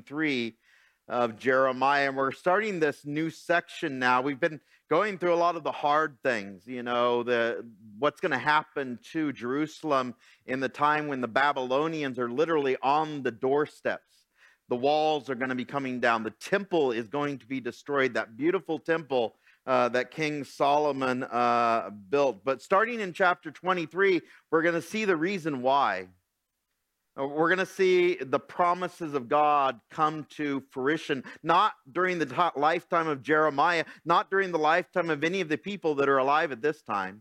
53 of Jeremiah. And we're starting this new section now. We've been going through a lot of the hard things, you know, what's going to happen to Jerusalem in the time when the Babylonians are literally on the doorsteps. The walls are going to be coming down. The temple is going to be destroyed, that beautiful temple that King Solomon built. But starting in chapter 23, we're going to see the reason why. We're going to see the promises of God come to fruition, not during the lifetime of Jeremiah, not during the lifetime of any of the people that are alive at this time,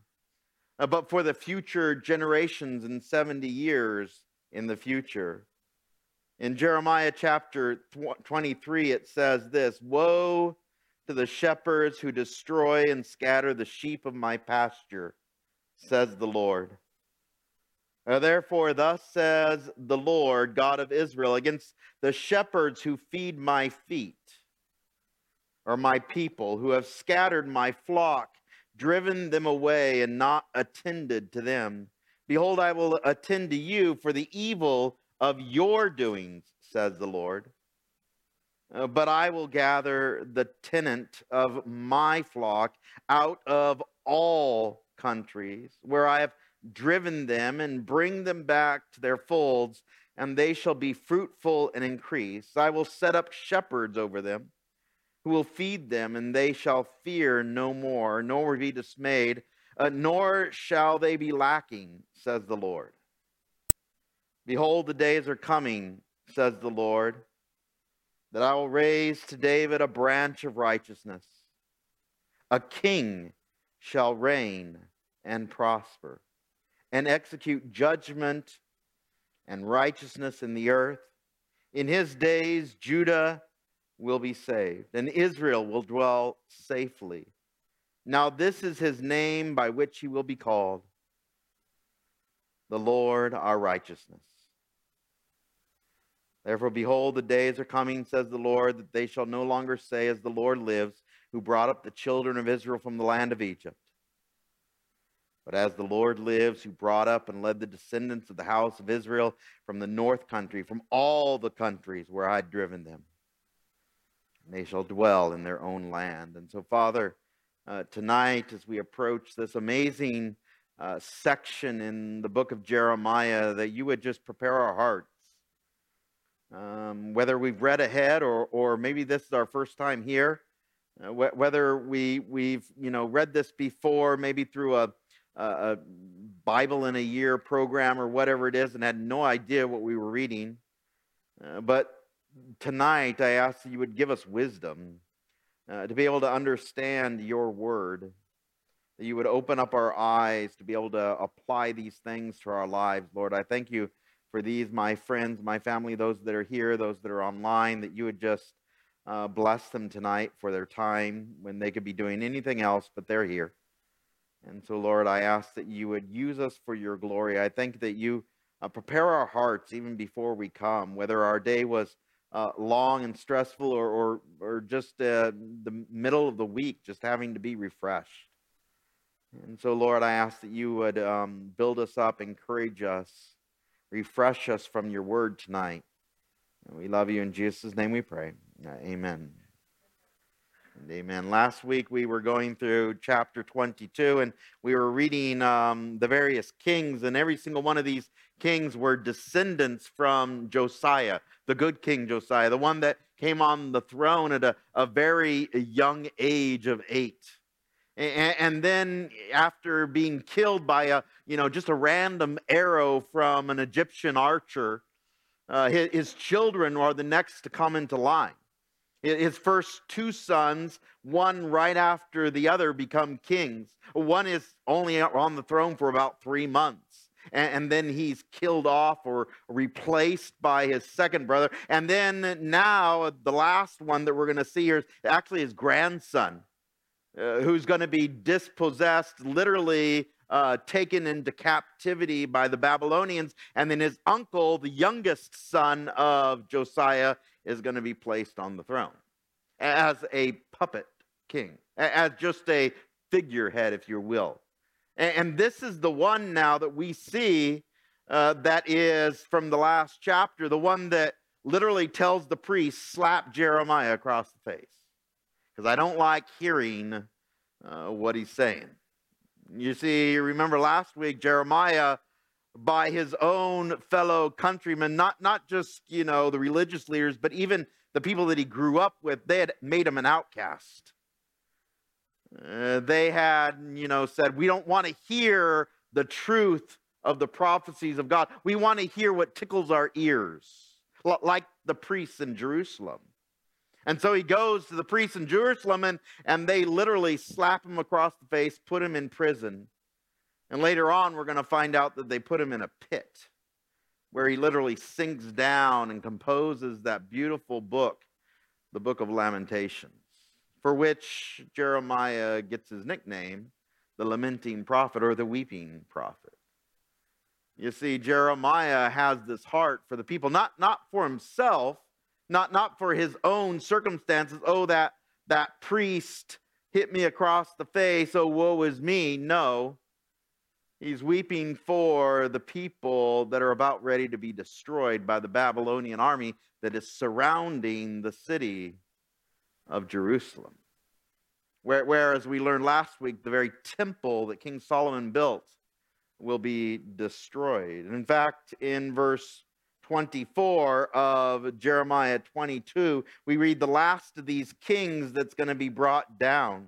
but for the future generations in 70 years in the future. In Jeremiah chapter 23, it says this: "Woe to the shepherds who destroy and scatter the sheep of my pasture, says the Lord. Therefore, thus says the Lord, God of Israel, against the shepherds who feed my feet, or my people, who have scattered my flock, driven them away, and not attended to them. Behold, I will attend to you for the evil of your doings, says the Lord. But I will gather the tenant of my flock out of all countries where I have driven them, and bring them back to their folds, and they shall be fruitful and increase. I will set up shepherds over them who will feed them, and they shall fear no more, nor be dismayed, nor shall they be lacking, says the Lord. Behold, the days are coming, says the Lord, that I will raise to David a branch of righteousness. A king shall reign and prosper, and execute judgment and righteousness in the earth. In his days, Judah will be saved, and Israel will dwell safely. Now this is his name by which he will be called, the Lord our righteousness. Therefore, behold, the days are coming, says the Lord, that they shall no longer say, as the Lord lives, who brought up the children of Israel from the land of Egypt. But as the Lord lives, who brought up and led the descendants of the house of Israel from the north country, from all the countries where I had driven them, and they shall dwell in their own land." And so, Father, tonight as we approach this amazing section in the book of Jeremiah, that you would just prepare our hearts. Whether we've read ahead or maybe this is our first time here, whether we've read this before, maybe through a Bible in a Year program or whatever it is, and had no idea what we were reading. But tonight I ask that you would give us wisdom to be able to understand your word, that you would open up our eyes to be able to apply these things to our lives. Lord, I thank you for these, my friends, my family, those that are here, those that are online, that you would just bless them tonight for their time when they could be doing anything else, but they're here. And so, Lord, I ask that you would use us for your glory. I thank that you prepare our hearts even before we come, whether our day was long and stressful or just the middle of the week, just having to be refreshed. And so, Lord, I ask that you would build us up, encourage us, refresh us from your word tonight. And we love you. In Jesus' name we pray. Amen. Amen. Last week we were going through chapter 22, and we were reading the various kings, and every single one of these kings were descendants from Josiah, the good King Josiah, the one that came on the throne at a very young age of 8. And then after being killed by just a random arrow from an Egyptian archer, his children are the next to come into line. His first 2 sons, one right after the other, become kings. One is only on the throne for about 3 months, and then he's killed off or replaced by his second brother. And then now the last one that we're going to see here is actually his grandson, who's going to be dispossessed, literally taken into captivity by the Babylonians. And then his uncle, the youngest son of Josiah, is going to be placed on the throne as a puppet king, as just a figurehead, if you will. And this is the one now that we see that is from the last chapter, the one that literally tells the priest, slap Jeremiah across the face, because I don't like hearing what he's saying. You see, remember last week, Jeremiah, by his own fellow countrymen, not just, you know, the religious leaders, but even the people that he grew up with, they had made him an outcast. They had, you know, said, we don't want to hear the truth of the prophecies of God. We want to hear what tickles our ears, like the priests in Jerusalem. And so he goes to the priests in Jerusalem, and they literally slap him across the face, put him in prison. And later on, we're going to find out that they put him in a pit where he literally sinks down and composes that beautiful book, the book of Lamentations, for which Jeremiah gets his nickname, the lamenting prophet or the weeping prophet. You see, Jeremiah has this heart for the people, not for himself, not for his own circumstances. Oh, that priest hit me across the face. Oh, woe is me. No. He's weeping for the people that are about ready to be destroyed by the Babylonian army that is surrounding the city of Jerusalem. Where, as we learned last week, the very temple that King Solomon built will be destroyed. And in fact, in verse 24 of Jeremiah 22, we read the last of these kings that's going to be brought down.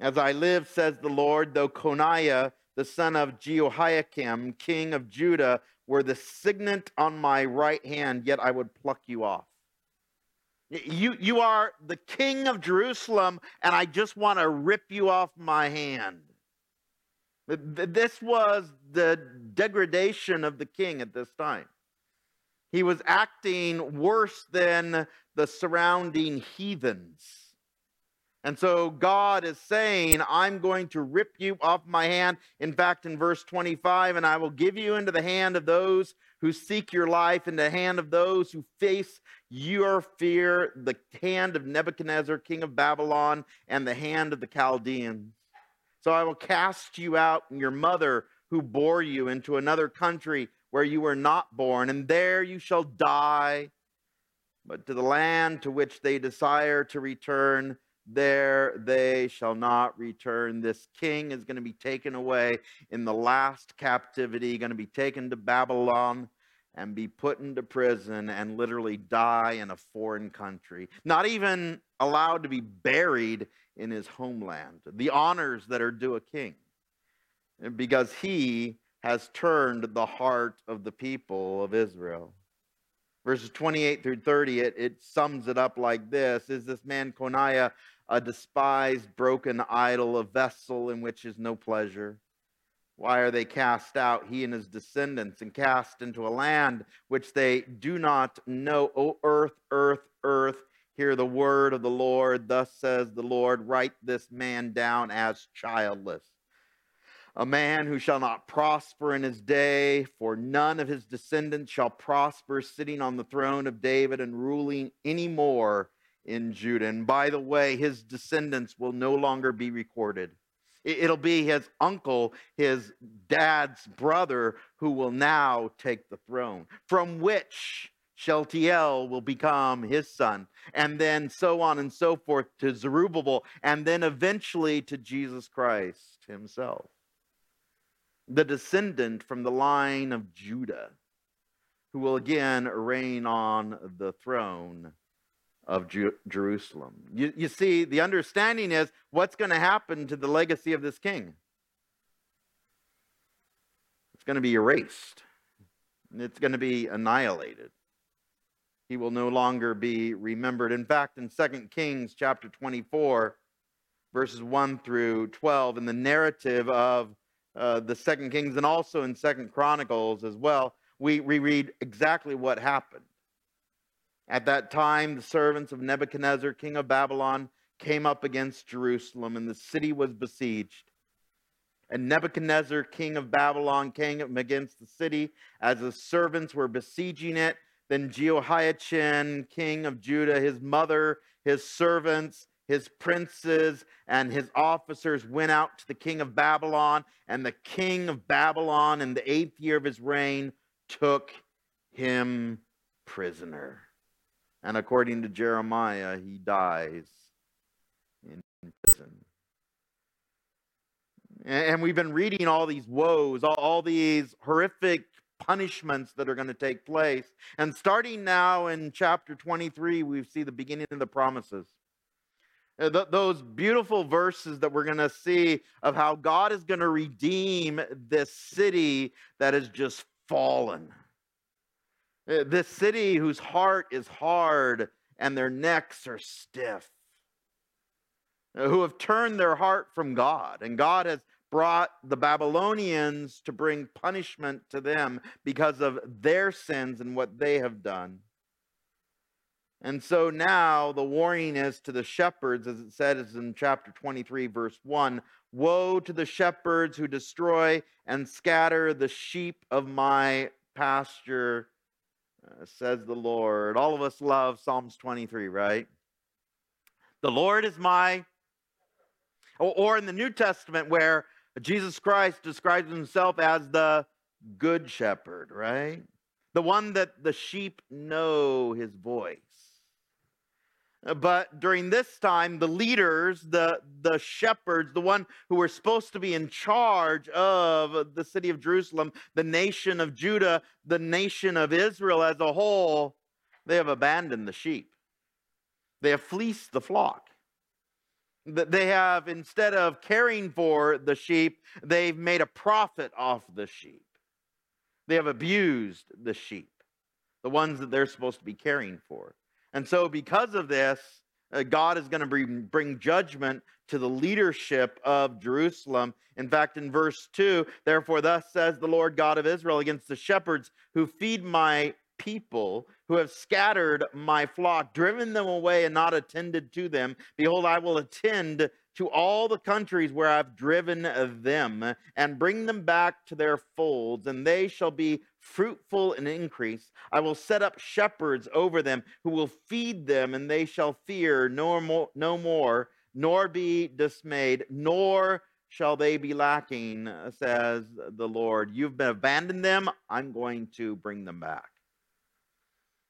As I live, says the Lord, though Coniah, the son of Jehoiakim, king of Judah, were the signet on my right hand, yet I would pluck you off. You are the king of Jerusalem, and I just want to rip you off my hand. This was the degradation of the king at this time. He was acting worse than the surrounding heathens. And so God is saying, I'm going to rip you off my hand. In fact, in verse 25, and I will give you into the hand of those who seek your life, into the hand of those who face your fear, the hand of Nebuchadnezzar, king of Babylon, and the hand of the Chaldeans. So I will cast you out and your mother who bore you into another country where you were not born, and there you shall die. But to the land to which they desire to return, there they shall not return. This king is going to be taken away in the last captivity, going to be taken to Babylon and be put into prison and literally die in a foreign country. Not even allowed to be buried in his homeland. The honors that are due a king. Because he has turned the heart of the people of Israel. Verses 28 through 30, it sums it up like this. Is this man Coniah a despised, broken idol, a vessel in which is no pleasure? Why are they cast out, he and his descendants, and cast into a land which they do not know? O earth, earth, earth, hear the word of the Lord. Thus says the Lord, write this man down as childless, a man who shall not prosper in his day, for none of his descendants shall prosper, sitting on the throne of David and ruling any more in Judah. And by the way, his descendants will no longer be recorded. It'll be his uncle, his dad's brother, who will now take the throne, from which Sheltiel will become his son, and then so on and so forth to Zerubbabel, and then eventually to Jesus Christ himself. The descendant from the line of Judah, who will again reign on the throne of Jerusalem. You see, the understanding is what's going to happen to the legacy of this king. It's going to be erased. It's going to be annihilated. He will no longer be remembered. In fact, in 2 Kings chapter 24, verses 1 through 12, in the narrative of the 2 Kings, and also in 2 Chronicles as well, we read exactly what happened. At that time, the servants of Nebuchadnezzar, king of Babylon, came up against Jerusalem, and the city was besieged. And Nebuchadnezzar, king of Babylon, came up against the city as his servants were besieging it. Then Jehoiakim, king of Judah, his mother, his servants, his princes, and his officers went out to the king of Babylon, and the king of Babylon in the 8th year of his reign took him prisoner. And according to Jeremiah, he dies in prison. And we've been reading all these woes, all these horrific punishments that are going to take place. And starting now in chapter 23, we see the beginning of the promises. Those beautiful verses that we're going to see of how God is going to redeem this city that has just fallen. This city whose heart is hard and their necks are stiff. Who have turned their heart from God. And God has brought the Babylonians to bring punishment to them because of their sins and what they have done. And so now the warning is to the shepherds, as it says in chapter 23, verse 1, "Woe to the shepherds who destroy and scatter the sheep of my pasture, says the Lord." All of us love Psalms 23, right? The Lord is my... Or in the New Testament where Jesus Christ describes himself as the good shepherd, right? The one that the sheep know his voice. But during this time, the leaders, the shepherds, the one who were supposed to be in charge of the city of Jerusalem, the nation of Judah, the nation of Israel as a whole, they have abandoned the sheep. They have fleeced the flock. They have, instead of caring for the sheep, they've made a profit off the sheep. They have abused the sheep, the ones that they're supposed to be caring for. And so because of this, God is going to bring judgment to the leadership of Jerusalem. In fact, in verse 2, "Therefore thus says the Lord God of Israel against the shepherds who feed my people, who have scattered my flock, driven them away and not attended to them. Behold, I will attend to all the countries where I've driven them and bring them back to their folds, and they shall be fruitful and increase. I will set up shepherds over them who will feed them, and they shall fear no more, nor be dismayed, nor shall they be lacking, says the Lord. You've abandoned them, I'm going to bring them back.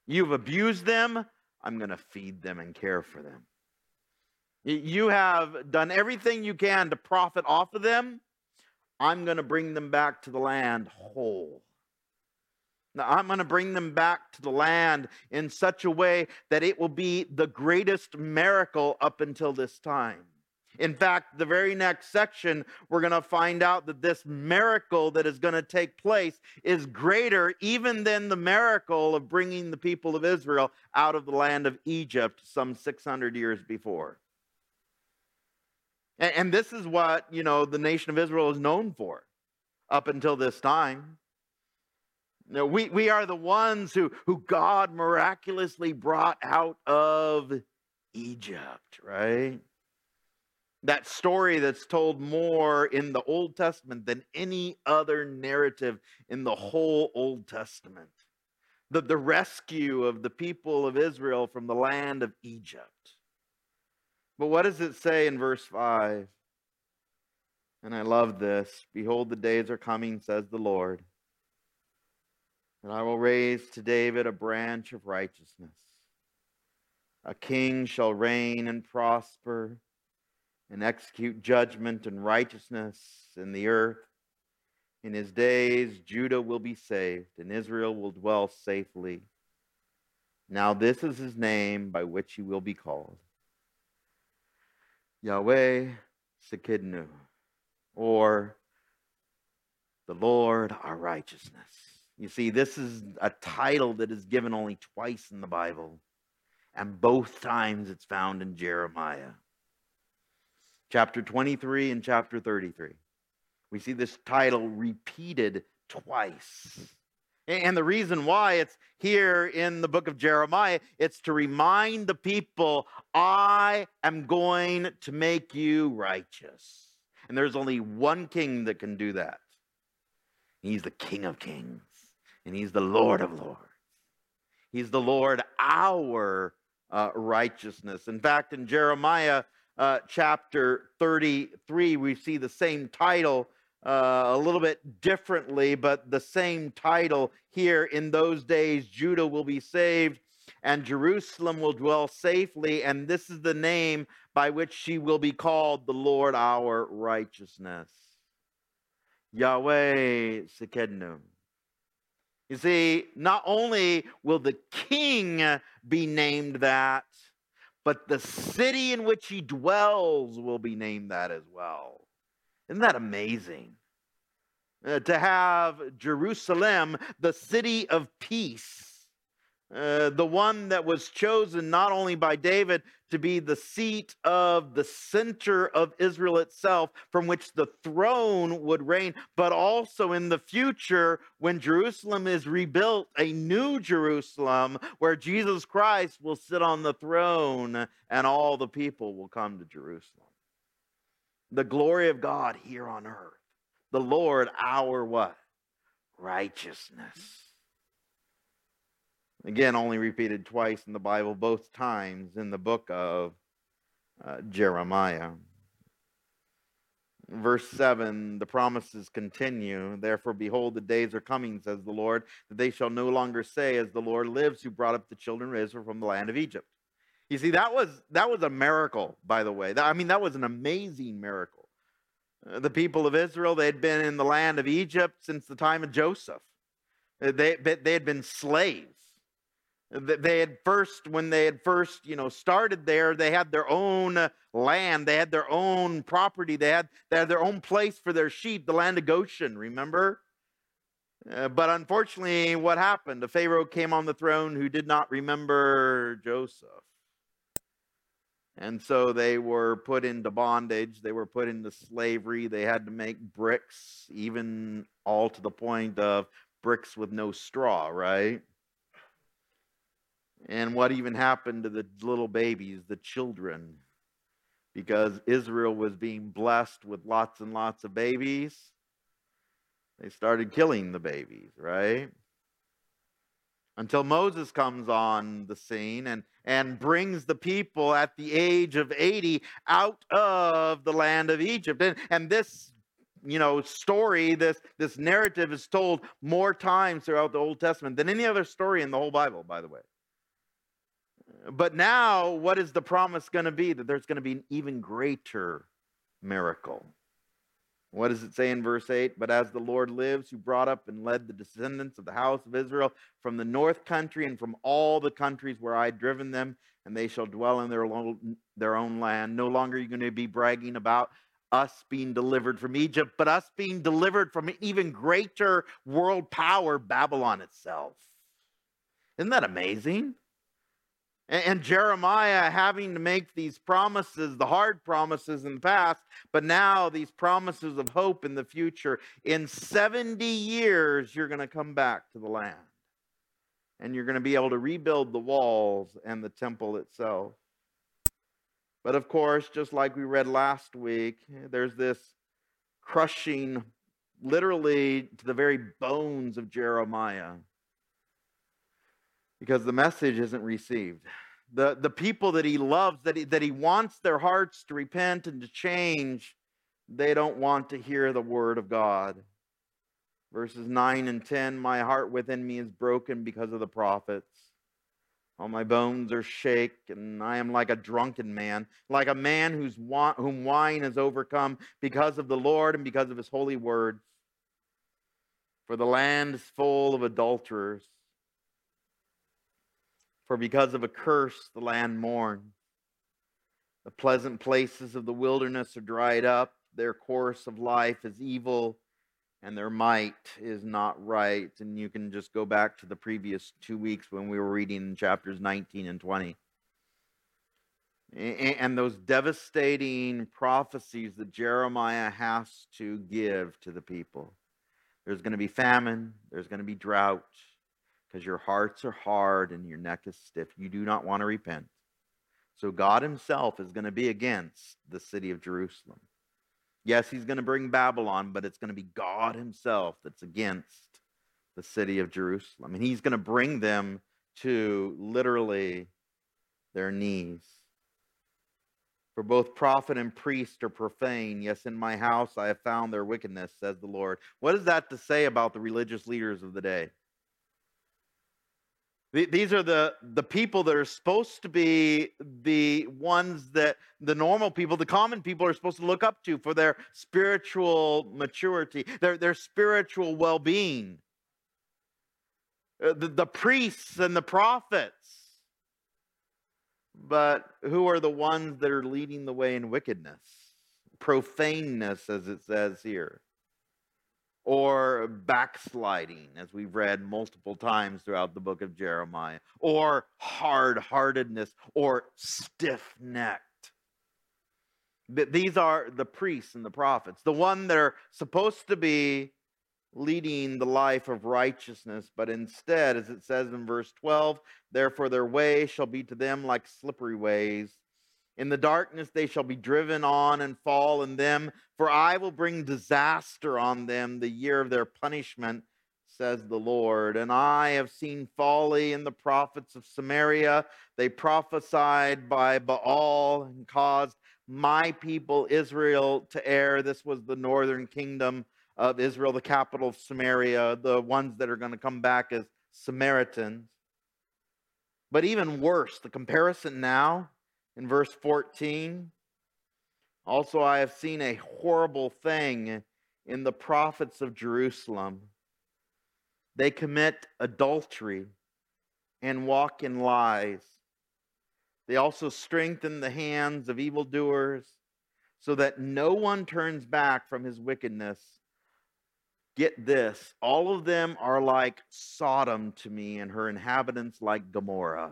You've abused them, I'm going to feed them and care for them. You have done everything you can to profit off of them. I'm going to bring them back to the land whole. Now, I'm going to bring them back to the land in such a way that it will be the greatest miracle up until this time. In fact, the very next section, we're going to find out that this miracle that is going to take place is greater even than the miracle of bringing the people of Israel out of the land of Egypt some 600 years before. And this is what, you know, the nation of Israel is known for up until this time. You know, we are the ones who God miraculously brought out of Egypt, right? That story that's told more in the Old Testament than any other narrative in the whole Old Testament. The rescue of the people of Israel from the land of Egypt. But what does it say in verse 5? And I love this. "Behold, the days are coming, says the Lord, and I will raise to David a branch of righteousness. A king shall reign and prosper, and execute judgment and righteousness in the earth. In his days, Judah will be saved, and Israel will dwell safely. Now this is his name by which he will be called. Yahweh Tsidkenu," or the Lord our righteousness. You see, this is a title that is given only twice in the Bible, and both times it's found in Jeremiah. Chapter 23 and chapter 33. We see this title repeated twice. And the reason why it's here in the book of Jeremiah, it's to remind the people, I am going to make you righteous. And there's only one king that can do that. He's the King of Kings. And he's the Lord of Lords. He's the Lord our righteousness. In fact, in Jeremiah chapter 33, we see the same title a little bit differently, but the same title here. In those days, Judah will be saved, and Jerusalem will dwell safely, and this is the name by which she will be called, the Lord our righteousness. Yahweh Tsidkenu. You see, not only will the king be named that, but the city in which he dwells will be named that as well. Isn't that amazing? To have Jerusalem, the city of peace, the one that was chosen not only by David to be the seat of the center of Israel itself, from which the throne would reign, but also in the future when Jerusalem is rebuilt, a new Jerusalem where Jesus Christ will sit on the throne and all the people will come to Jerusalem. The glory of God here on earth. The Lord, our what? Righteousness. Again, only repeated twice in the Bible, both times in the book of Jeremiah. Verse 7, the promises continue. Therefore, behold, the days are coming, says the Lord, that they shall no longer say, as the Lord lives, who brought up the children of Israel from the land of Egypt. You see, that was a miracle, by the way. I mean, that was an amazing miracle. The people of Israel, they had been in the land of Egypt since the time of Joseph. They had been slaves. When they had first, started there, they had their own land. They had their own property. They had their own place for their sheep, the land of Goshen, remember? But unfortunately, what happened? A Pharaoh came on the throne who did not remember Joseph. And so they were put into bondage. They were put into slavery. They had to make bricks, even all to the point of bricks with no straw, right? And what even happened to the little babies, the children? Because Israel was being blessed with lots and lots of babies, they started killing the babies, right? Until Moses comes on the scene and brings the people at the age of 80 out of the land of Egypt. And this, story, this narrative is told more times throughout the Old Testament than any other story in the whole Bible, by the way. But now, what is the promise going to be? That there's going to be an even greater miracle. What does it say in verse 8? But as the Lord lives, who brought up and led the descendants of the house of Israel from the north country and from all the countries where I had driven them, and they shall dwell in their own land. No longer are you going to be bragging about us being delivered from Egypt, but us being delivered from an even greater world power, Babylon itself. Isn't that amazing? And Jeremiah having to make these promises, the hard promises in the past, but now these promises of hope in the future. In 70 years, you're going to come back to the land. And you're going to be able to rebuild the walls and the temple itself. But of course, just like we read last week, there's this crushing, literally to the very bones of Jeremiah. Because the message isn't received. The people that he loves, that he wants their hearts to repent and to change, they don't want to hear the word of God. Verses 9 and 10, my heart within me is broken because of the prophets. All my bones are shake, and I am like a drunken man, like a man whom wine has overcome, because of the Lord and because of his holy words. For the land is full of adulterers. For because of a curse, the land mourns. The pleasant places of the wilderness are dried up. Their course of life is evil, and their might is not right. And you can just go back to the previous 2 weeks when we were reading chapters 19 and 20. And those devastating prophecies that Jeremiah has to give to the people. There's going to be famine. There's going to be drought. Because your hearts are hard and your neck is stiff. You do not want to repent. So God himself is going to be against the city of Jerusalem. Yes, he's going to bring Babylon, but it's going to be God himself that's against the city of Jerusalem. And he's going to bring them to literally their knees. For both prophet and priest are profane. Yes, in my house I have found their wickedness, says the Lord. What is that to say about the religious leaders of the day? These are the people that are supposed to be the ones that the normal people, the common people, are supposed to look up to for their spiritual maturity, their spiritual well-being. The priests and the prophets. But who are the ones that are leading the way in wickedness? Profaneness, as it says here. Or backsliding, as we've read multiple times throughout the book of Jeremiah. Or hard-heartedness, or stiff-necked. These are the priests and the prophets. The ones that are supposed to be leading the life of righteousness, but instead, as it says in verse 12, therefore their way shall be to them like slippery ways. In the darkness they shall be driven on and fall in them, for I will bring disaster on them, the year of their punishment, says the Lord. And I have seen folly in the prophets of Samaria. They prophesied by Baal and caused my people Israel to err. This was the northern kingdom of Israel, the capital of Samaria, the ones that are going to come back as Samaritans. But even worse, the comparison now in verse 14. Also, I have seen a horrible thing in the prophets of Jerusalem. They commit adultery and walk in lies. They also strengthen the hands of evildoers so that no one turns back from his wickedness. Get this, all of them are like Sodom to me, and her inhabitants like Gomorrah.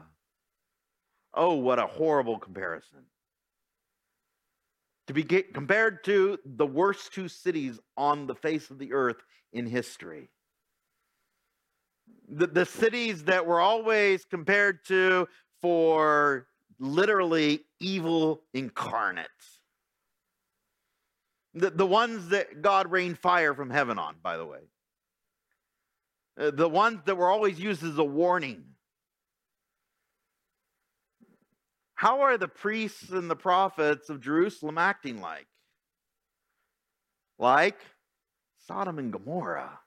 Oh, what a horrible comparison. To be compared to the worst two cities on the face of the earth in history. The cities that were always compared to for literally evil incarnate. The ones that God rained fire from heaven on, by the way. The ones that were always used as a warning. How are the priests and the prophets of Jerusalem acting like? Like Sodom and Gomorrah.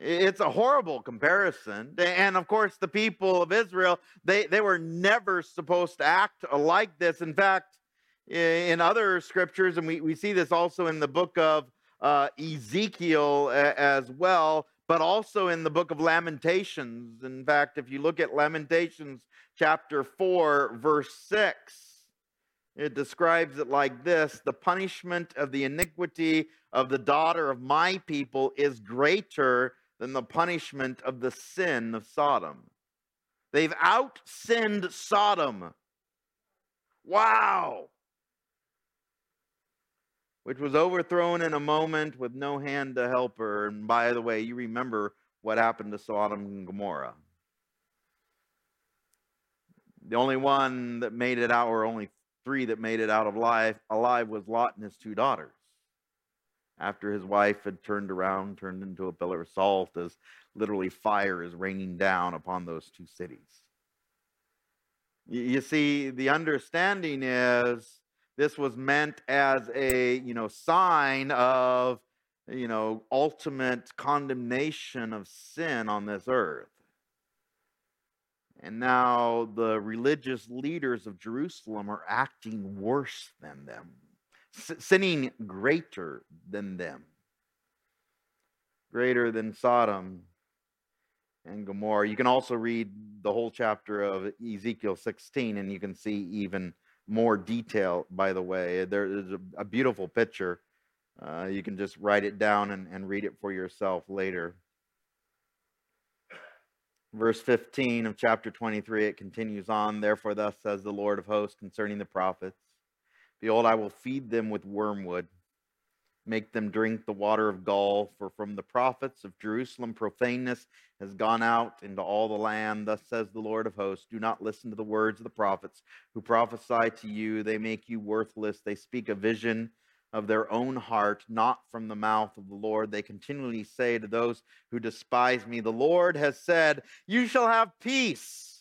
It's a horrible comparison. And of course, the people of Israel, they were never supposed to act like this. In fact, in other scriptures, and we see this also in the book of Ezekiel as well, but also in the book of Lamentations. In fact, if you look at Lamentations chapter 4, verse 6, it describes it like this: the punishment of the iniquity of the daughter of my people is greater than the punishment of the sin of Sodom. They've out-sinned Sodom. Wow! Which was overthrown in a moment with no hand to help her. And by the way, you remember what happened to Sodom and Gomorrah. The only one that made it out, or only three that made it out of life alive, was Lot and his two daughters. After his wife had turned around, turned into a pillar of salt, as literally fire is raining down upon those two cities. You see, the understanding is, this was meant as a, sign of, ultimate condemnation of sin on this earth. And now the religious leaders of Jerusalem are acting worse than them, sinning greater than them, greater than Sodom and Gomorrah. You can also read the whole chapter of Ezekiel 16, and you can see even more detail, by the way. There's a beautiful picture. You can just write it down and read it for yourself later. Verse 15 of chapter 23, it continues on. Therefore, thus says the Lord of hosts concerning the prophets, behold, I will feed them with wormwood, make them drink the water of gall, for from the prophets of Jerusalem profaneness has gone out into all the land. Thus says the Lord of hosts, do not listen to the words of the prophets who prophesy to you. They make you worthless. They speak a vision of their own heart, not from the mouth of the Lord. They continually say to those who despise me, the Lord has said, you shall have peace.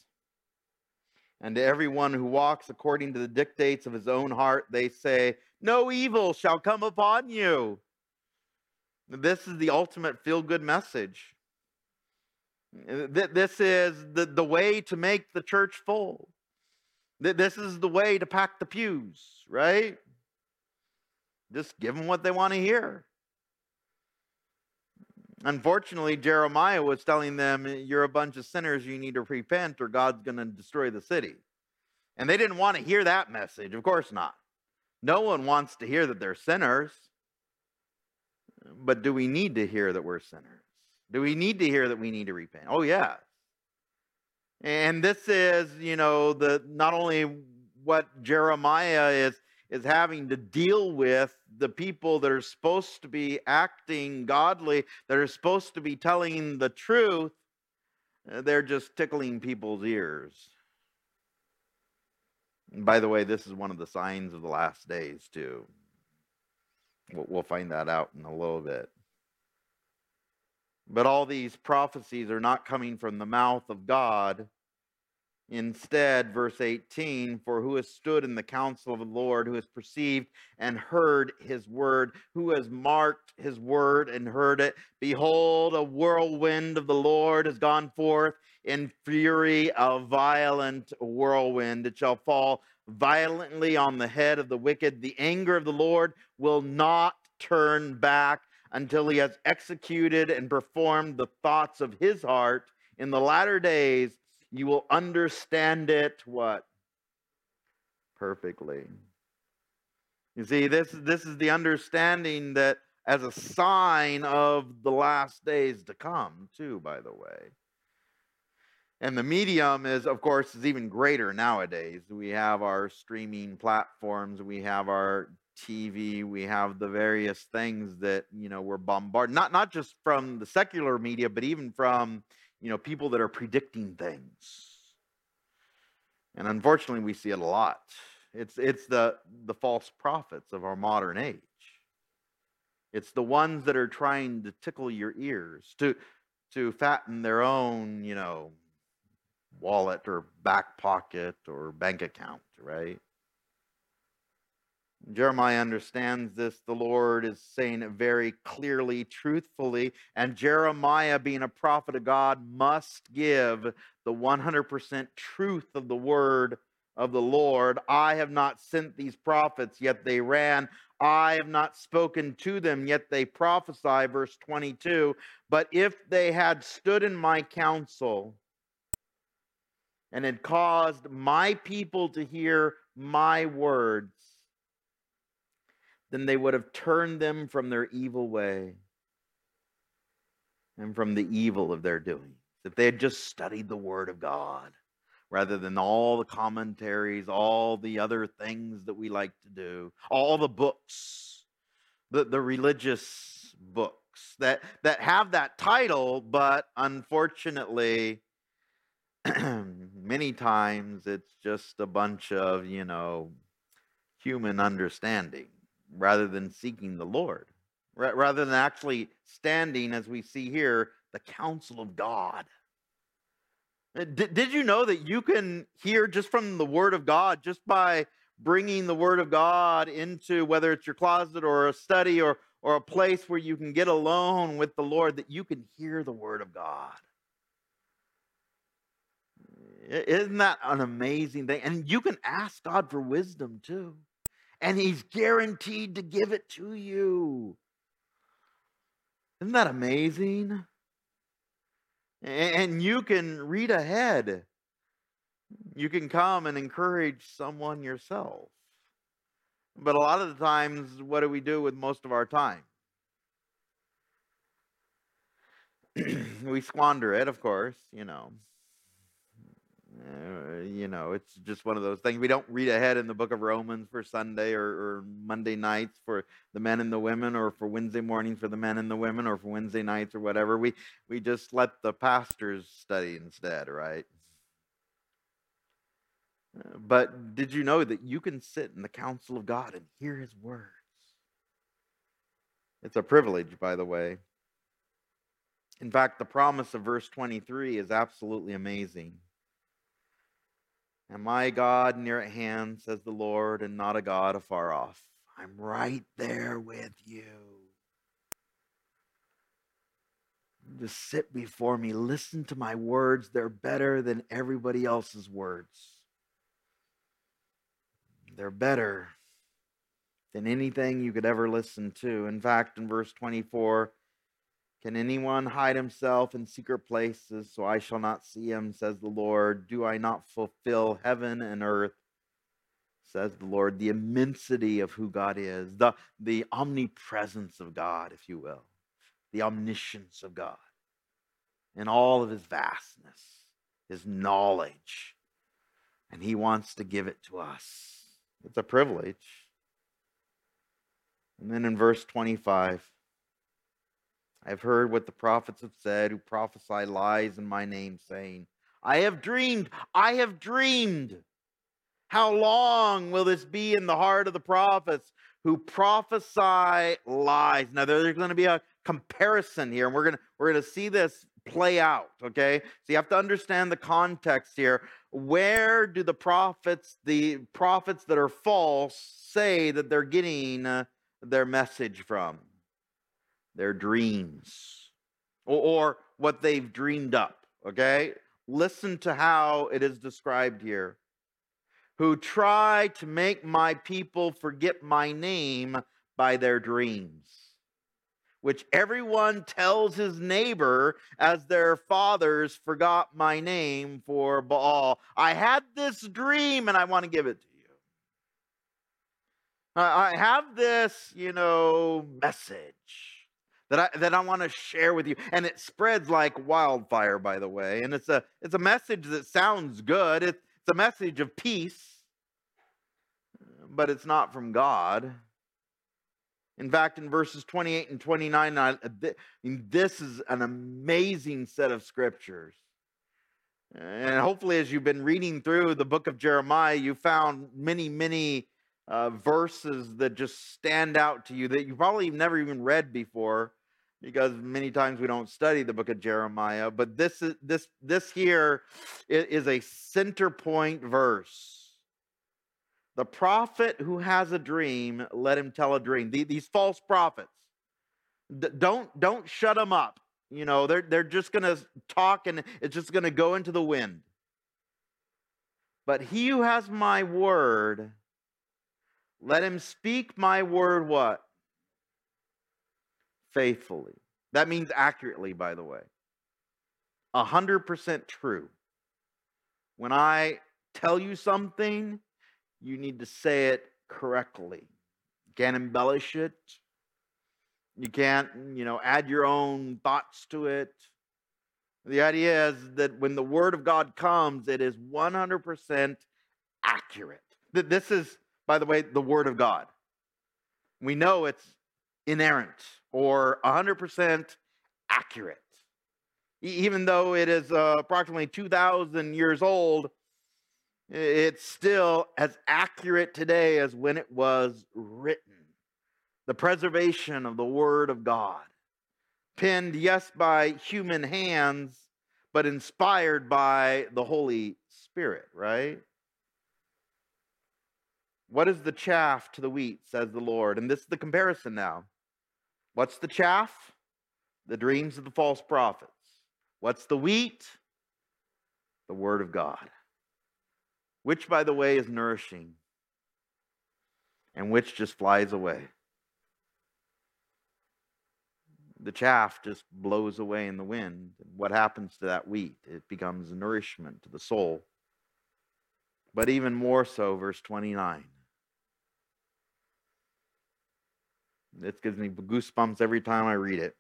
And to everyone who walks according to the dictates of his own heart, they say, no evil shall come upon you. This is the ultimate feel-good message. This is the way to make the church full. This is the way to pack the pews, right? Just give them what they want to hear. Unfortunately, Jeremiah was telling them, you're a bunch of sinners, you need to repent or God's going to destroy the city. And they didn't want to hear that message. Of course not. No one wants to hear that they're sinners. But do we need to hear that we're sinners? Do we need to hear that we need to repent? Oh, yeah. And this is, not only what Jeremiah is having to deal with, the people that are supposed to be acting godly, that are supposed to be telling the truth, they're just tickling people's ears. And by the way, this is one of the signs of the last days, too. We'll find that out in a little bit. But all these prophecies are not coming from the mouth of God. Instead, verse 18, for who has stood in the counsel of the Lord, who has perceived and heard his word, who has marked his word and heard it, behold, a whirlwind of the Lord has gone forth in fury, a violent whirlwind. It shall fall violently on the head of the wicked. The anger of the Lord will not turn back until he has executed and performed the thoughts of his heart. In the latter days, you will understand it, what? Perfectly. You see, this is the understanding that as a sign of the last days to come, too, by the way. And the medium is, of course, is even greater nowadays. We have our streaming platforms, we have our TV, we have the various things that, we're bombarded, not just from the secular media, but even from, people that are predicting things. And unfortunately, we see it a lot. It's the false prophets of our modern age. It's the ones that are trying to tickle your ears, to fatten their own, wallet or back pocket or bank account, right? Jeremiah understands this. The Lord is saying it very clearly, truthfully, and Jeremiah, being a prophet of God, must give the 100% truth of the word of the Lord. I have not sent these prophets, yet they ran. I have not spoken to them, yet they prophesy, verse 22. But if they had stood in my counsel and had caused my people to hear my words, then they would have turned them from their evil way and from the evil of their doings. If they had just studied the Word of God, rather than all the commentaries, all the other things that we like to do, all the books, the religious books that have that title, but unfortunately, many times it's just a bunch of, human understanding, rather than seeking the Lord, rather than actually standing, as we see here, the counsel of God. Did you know that you can hear just from the Word of God, just by bringing the Word of God into, whether it's your closet or a study or a place where you can get alone with the Lord, that you can hear the Word of God? Isn't that an amazing thing? And you can ask God for wisdom too. And he's guaranteed to give it to you. Isn't that amazing? And you can read ahead. You can come and encourage someone yourself. But a lot of the times, what do we do with most of our time? We squander it, of course, it's just one of those things. We don't read ahead in the book of Romans for Sunday or Monday nights for the men and the women, or for Wednesday mornings for the men and the women, or for Wednesday nights or whatever. We just let the pastors study instead, right? But did you know that you can sit in the counsel of God and hear his words? It's a privilege, by the way. In fact, the promise of verse 23 is absolutely amazing. And my God near at hand, says the Lord, and not a God afar off. I'm right there with you. Just sit before me. Listen to my words. They're better than everybody else's words. They're better than anything you could ever listen to. In fact, in verse 24, can anyone hide himself in secret places so I shall not see him, says the Lord? Do I not fulfill heaven and earth, says the Lord? The immensity of who God is, the omnipresence of God, if you will, the omniscience of God, and all of his vastness, his knowledge. And he wants to give it to us. It's a privilege. And then in verse 25, I've heard what the prophets have said, who prophesy lies in my name, saying, I have dreamed. How long will this be in the heart of the prophets who prophesy lies? Now there's going to be a comparison here, and we're going to see this play out, okay? So you have to understand the context here. Where do the prophets that are false say that they're getting their message from? Their dreams, or what they've dreamed up, okay? Listen to how it is described here. Who try to make my people forget my name by their dreams, which everyone tells his neighbor as their fathers forgot my name for Baal. I had this dream and I want to give it to you. I have this, message that I want to share with you. And it spreads like wildfire, by the way. And it's a message that sounds good. It's a message of peace, but it's not from God. In fact, in verses 28 and 29, this is an amazing set of scriptures. And hopefully as you've been reading through the book of Jeremiah, you found many, many verses that just stand out to you that you probably never even read before, because many times we don't study the book of Jeremiah. But this here is a center point verse. The prophet who has a dream, let him tell a dream. These false prophets, don't shut them up. They're just going to talk and it's just going to go into the wind. But he who has my word, let him speak my word what? Faithfully. That means accurately, by the way. 100% true. When I tell you something, you need to say it correctly. You can't embellish it. You can't, add your own thoughts to it. The idea is that when the word of God comes, it is 100% accurate. This is, by the way, the word of God. We know it's inerrant or 100% accurate. Even though it is approximately 2,000 years old, it's still as accurate today as when it was written. The preservation of the Word of God. Penned, yes, by human hands, but inspired by the Holy Spirit, right? What is the chaff to the wheat, says the Lord? And this is the comparison now. What's the chaff? The dreams of the false prophets. What's the wheat? The Word of God. Which, by the way, is nourishing, and which just flies away. The chaff just blows away in the wind. What happens to that wheat? It becomes nourishment to the soul. But even more so, verse 29. This gives me goosebumps every time I read it.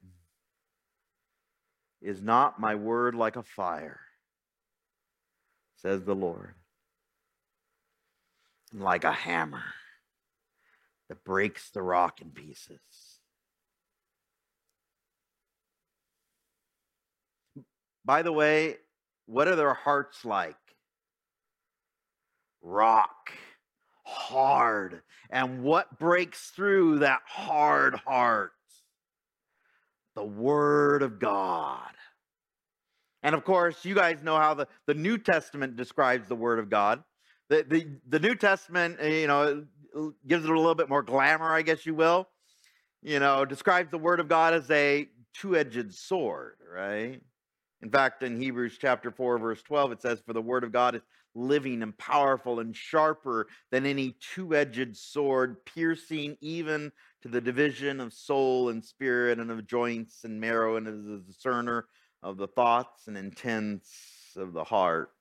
Is not my word like a fire, says the Lord? Like a hammer that breaks the rock in pieces. By the way, what are their hearts like? Rock, hard. And what breaks through that hard heart? The Word of God. And of course, you guys know how the New Testament describes the Word of God. The New Testament, you know, gives it a little bit more glamour, I guess you will. You know, describes the Word of God as a two-edged sword, right? In fact, in Hebrews chapter 4, verse 12, it says, "For the Word of God is living and powerful and sharper than any two-edged sword, piercing even to the division of soul and spirit and of joints and marrow, and is a discerner of the thoughts and intents of the heart."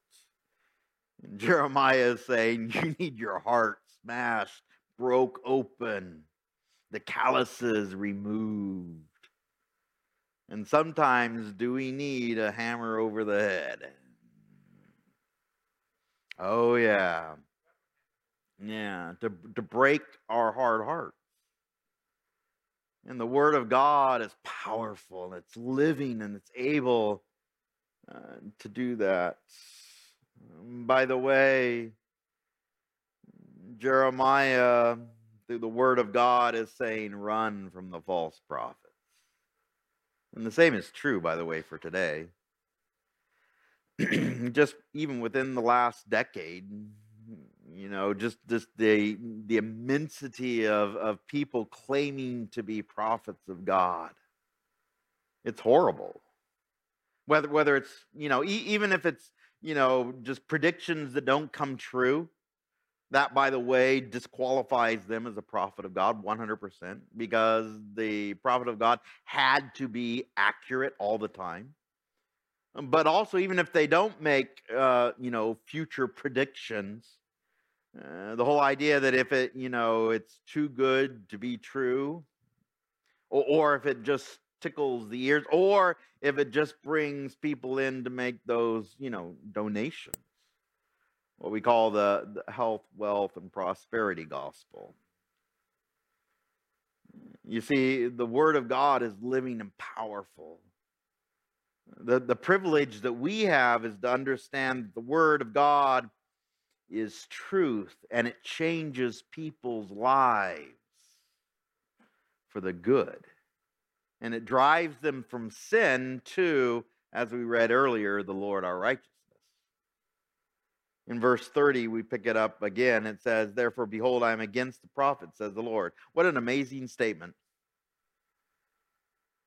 And Jeremiah is saying, you need your heart smashed, broke open, the calluses removed. And sometimes do we need a hammer over the head? Oh, yeah. Yeah, to break our hard heart. And the Word of God is powerful. It's living and it's able to do that. By the way, Jeremiah, through the Word of God, is saying, run from the false prophets. And the same is true, by the way, for today. Just even within the last decade, you know, just the immensity of people claiming to be prophets of God. It's horrible. Whether it's, you know, even if it's, you know, just predictions that don't come true, that, by the way, disqualifies them as a prophet of God 100%, because the prophet of God had to be accurate all the time. But also, even if they don't make, you know, future predictions, the whole idea that if it, you know, it's too good to be true, or if it just tickles the ears, or if it just brings people in to make those, you know, donations, what we call the health, wealth, and prosperity gospel. You see, the Word of God is living and powerful. The privilege that we have is to understand that the Word of God is truth, and it changes people's lives for the good. And it drives them from sin to, as we read earlier, the Lord our righteousness. In verse 30, we pick it up again. It says, "Therefore, behold, I am against the prophet, says the Lord." What an amazing statement.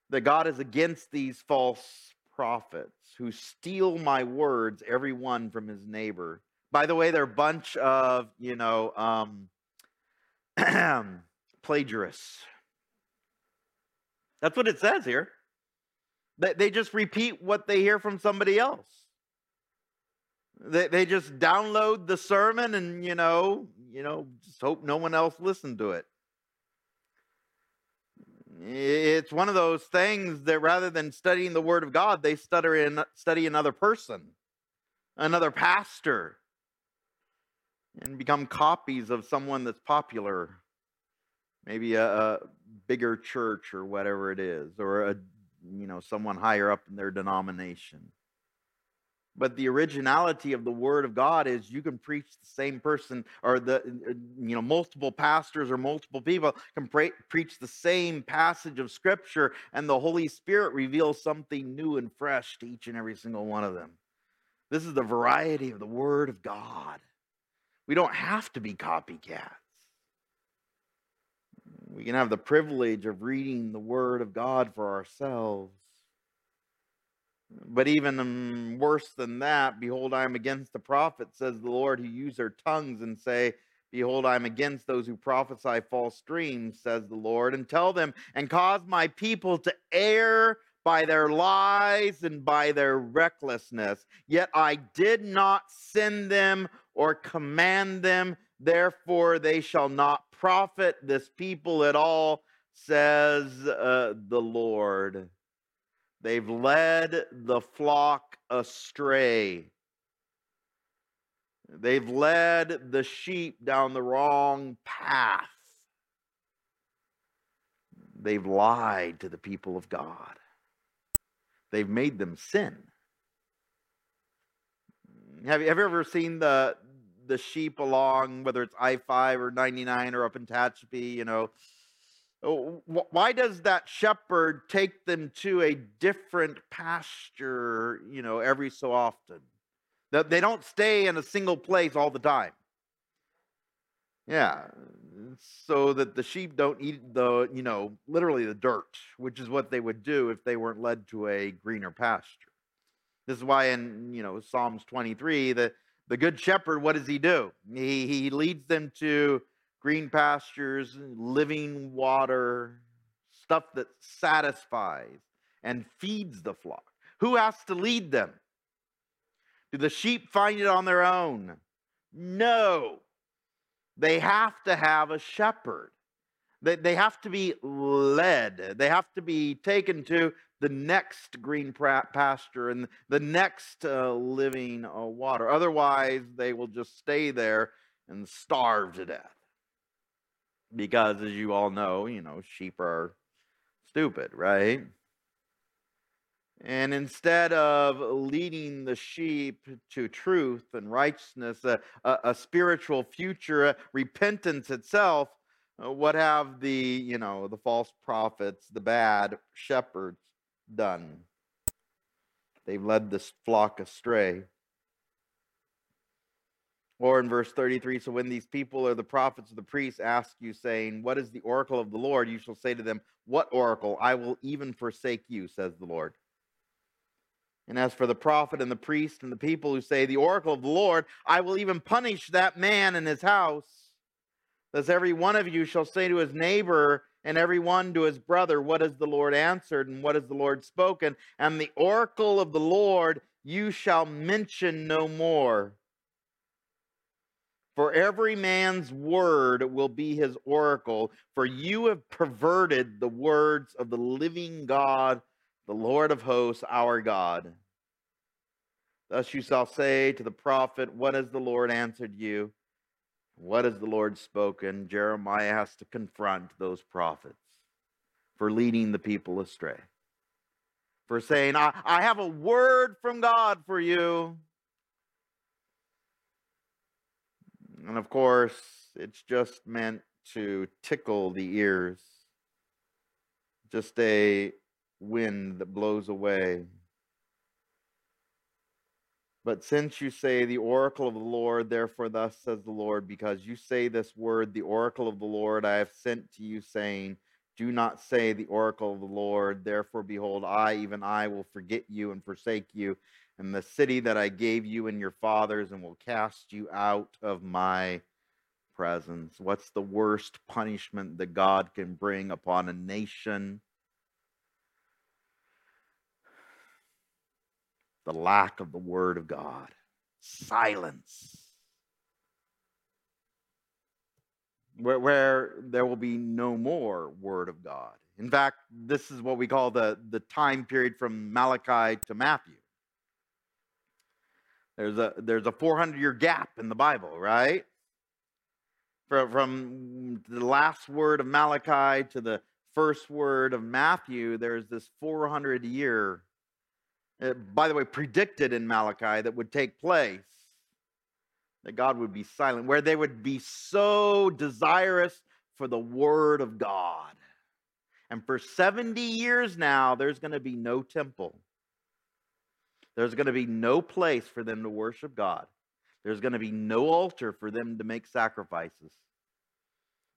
That God is against these false prophets who steal my words, every one from his neighbor. By the way, they're a bunch of, you know, plagiarists. That's what it says here. They just repeat what they hear from somebody else. They just download the sermon and, you know, just hope no one else listened to it. It's one of those things that rather than studying the Word of God, they study another person, another pastor, and become copies of someone that's popular. Maybe a bigger church or whatever it is, or a, you know, someone higher up in their denomination. But the originality of the Word of God is you can preach the same person, or the, you know, multiple pastors or multiple people can preach the same passage of Scripture, and the Holy Spirit reveals something new and fresh to each and every single one of them. This is the variety of the Word of God. We don't have to be copycats. We can have the privilege of reading the Word of God for ourselves. But even worse than that, behold, I am against the prophets, says the Lord, who use their tongues and say, behold, I am against those who prophesy false dreams, says the Lord, and tell them and cause my people to err by their lies and by their recklessness. Yet I did not send them or command them, therefore they shall not profit this people at all, says the Lord. They've led the flock astray. They've led the sheep down the wrong path. They've lied to the people of God. They've made them sin. Have you ever seen the sheep along, whether it's I-5 or 99 or up in Tehachapi, you know? Why does that shepherd take them to a different pasture, you know, every so often? They don't stay in a single place all the time. Yeah, so that the sheep don't eat the, literally the dirt, which is what they would do if they weren't led to a greener pasture. This is why in, Psalms 23, the good shepherd, what does he do? He leads them to green pastures, living water, stuff that satisfies and feeds the flock. Who has to lead them? Do the sheep find it on their own? No. They have to have a shepherd. They have to be led. They have to be taken to the next green pasture and the next living water. Otherwise, they will just stay there and starve to death. Because, as you all know, sheep are stupid, right? And instead of leading the sheep to truth and righteousness, a spiritual future, repentance itself, what have the, the false prophets, the bad shepherds done? They've led this flock astray. Or in verse 33, so when these people or the prophets or the priests ask you, saying, what is the oracle of the Lord? You shall say to them, what oracle? I will even forsake you, says the Lord. And as for the prophet and the priest and the people who say, the oracle of the Lord, I will even punish that man and his house. Thus every one of you shall say to his neighbor and every one to his brother, what has the Lord answered and what has the Lord spoken? And the oracle of the Lord you shall mention no more. For every man's word will be his oracle, for you have perverted the words of the living God, the Lord of hosts, our God. Thus you shall say to the prophet, what has the Lord answered you? What has the Lord spoken? Jeremiah has to confront those prophets for leading the people astray. For saying, I have a word from God for you. And of course, it's just meant to tickle the ears. Just a wind that blows away. But since you say the oracle of the Lord, therefore thus says the Lord, because you say this word, the oracle of the Lord, I have sent to you, saying, do not say the oracle of the Lord, therefore behold, I, even I, will forget you and forsake you, and the city that I gave you and your fathers, and will cast you out of my presence. What's the worst punishment that God can bring upon a nation? The lack of the word of God. Silence. Where there will be no more word of God. In fact, this is what we call the time period from Malachi to Matthew. There's a 400-year gap in the Bible, right? From the last word of Malachi to the first word of Matthew, there's this 400-year by the way, predicted in Malachi that would take place, that God would be silent, where they would be so desirous for the word of God. And for 70 years now, there's going to be no temple. There's going to be no place for them to worship God. There's going to be no altar for them to make sacrifices.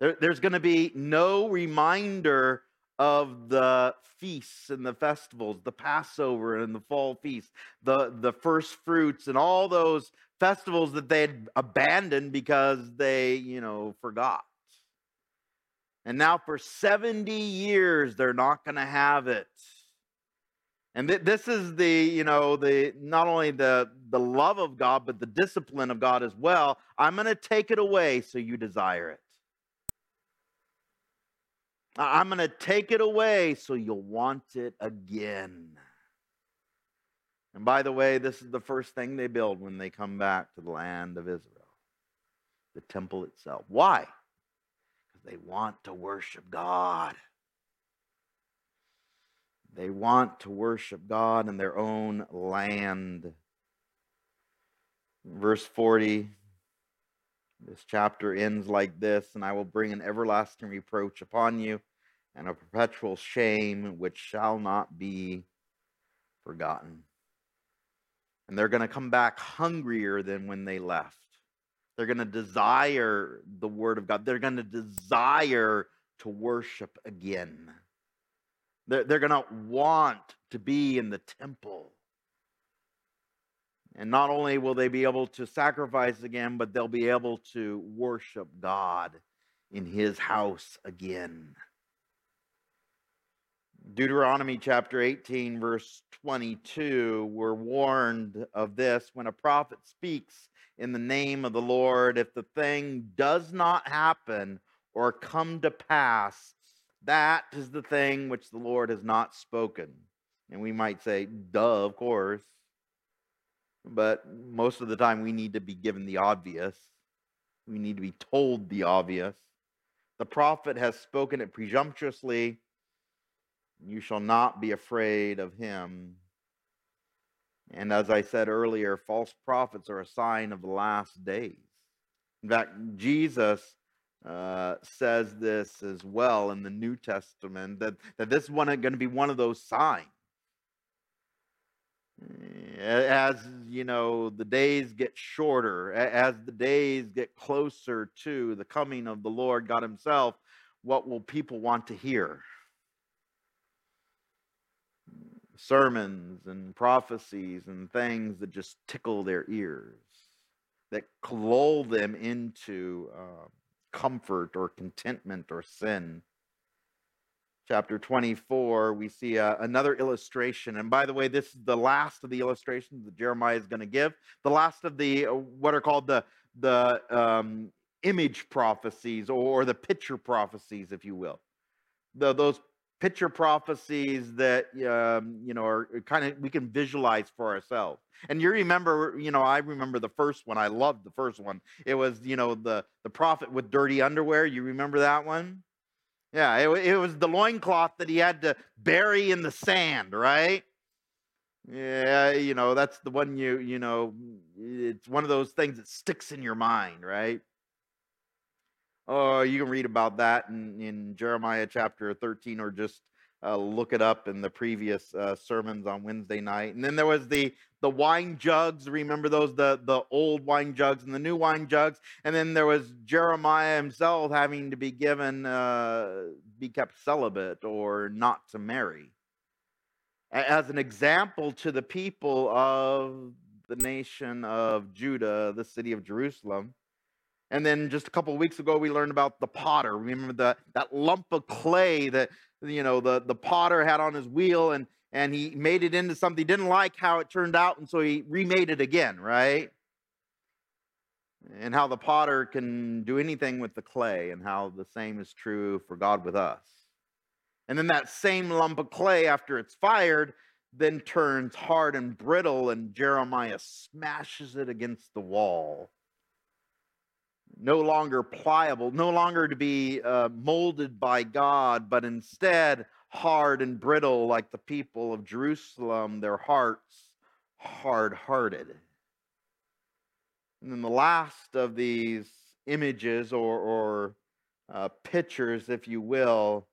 There's going to be no reminder of the feasts and the festivals, the Passover and the fall feast, the first fruits and all those festivals that they had abandoned because they, forgot. And now for 70 years, they're not going to have it. And this is the, not only the love of God, but the discipline of God as well. I'm going to take it away so you desire it. I'm going to take it away so you'll want it again. And by the way, this is the first thing they build when they come back to the land of Israel. The temple itself. Why? Because they want to worship God. They want to worship God in their own land. Verse 40. This chapter ends like this, and I will bring an everlasting reproach upon you and a perpetual shame which shall not be forgotten. And they're going to come back hungrier than when they left. They're going to desire the word of God. They're going to desire to worship again. They're going to want to be in the temple. And not only will they be able to sacrifice again, but they'll be able to worship God in his house again. Deuteronomy chapter 18, verse 22, we're warned of this. When a prophet speaks in the name of the Lord, if the thing does not happen or come to pass, that is the thing which the Lord has not spoken. And we might say, duh, of course. But most of the time we need to be given the obvious. We need to be told the obvious. The prophet has spoken it presumptuously. You shall not be afraid of him. And as I said earlier, false prophets are a sign of the last days. In fact, Jesus says this as well in the New Testament, that this is going to be one of those signs. As, you know, the days get shorter, as the days get closer to the coming of the Lord God himself, what will people want to hear? Sermons and prophecies and things that just tickle their ears, that lull them into comfort or contentment or sin. Chapter 24, we see another illustration. And by the way, this is the last of the illustrations that Jeremiah is going to give. The last of the what are called the image prophecies, or the picture prophecies, if you will. Those picture prophecies that are kind of, we can visualize for ourselves. And you remember, I remember the first one. I loved the first one. It was, the prophet with dirty underwear. You remember that one? Yeah, it was the loincloth that he had to bury in the sand, right? Yeah, that's the one it's one of those things that sticks in your mind, right? Oh, you can read about that in Jeremiah chapter 13, or just look it up in the previous sermons on Wednesday night. And then there was the wine jugs. Remember those, the old wine jugs and the new wine jugs. And then there was Jeremiah himself having to be given, be kept celibate or not to marry, as an example to the people of the nation of Judah, the city of Jerusalem. And then just a couple of weeks ago, we learned about the potter. Remember that lump of clay that, the potter had on his wheel, and he made it into something. He didn't like how it turned out, and so he remade it again, right? And how the potter can do anything with the clay, and how the same is true for God with us. And then that same lump of clay, after it's fired, then turns hard and brittle, and Jeremiah smashes it against the wall. No longer pliable, no longer to be molded by God, but instead hard and brittle like the people of Jerusalem, their hearts hard-hearted. And then the last of these images or pictures, if you will,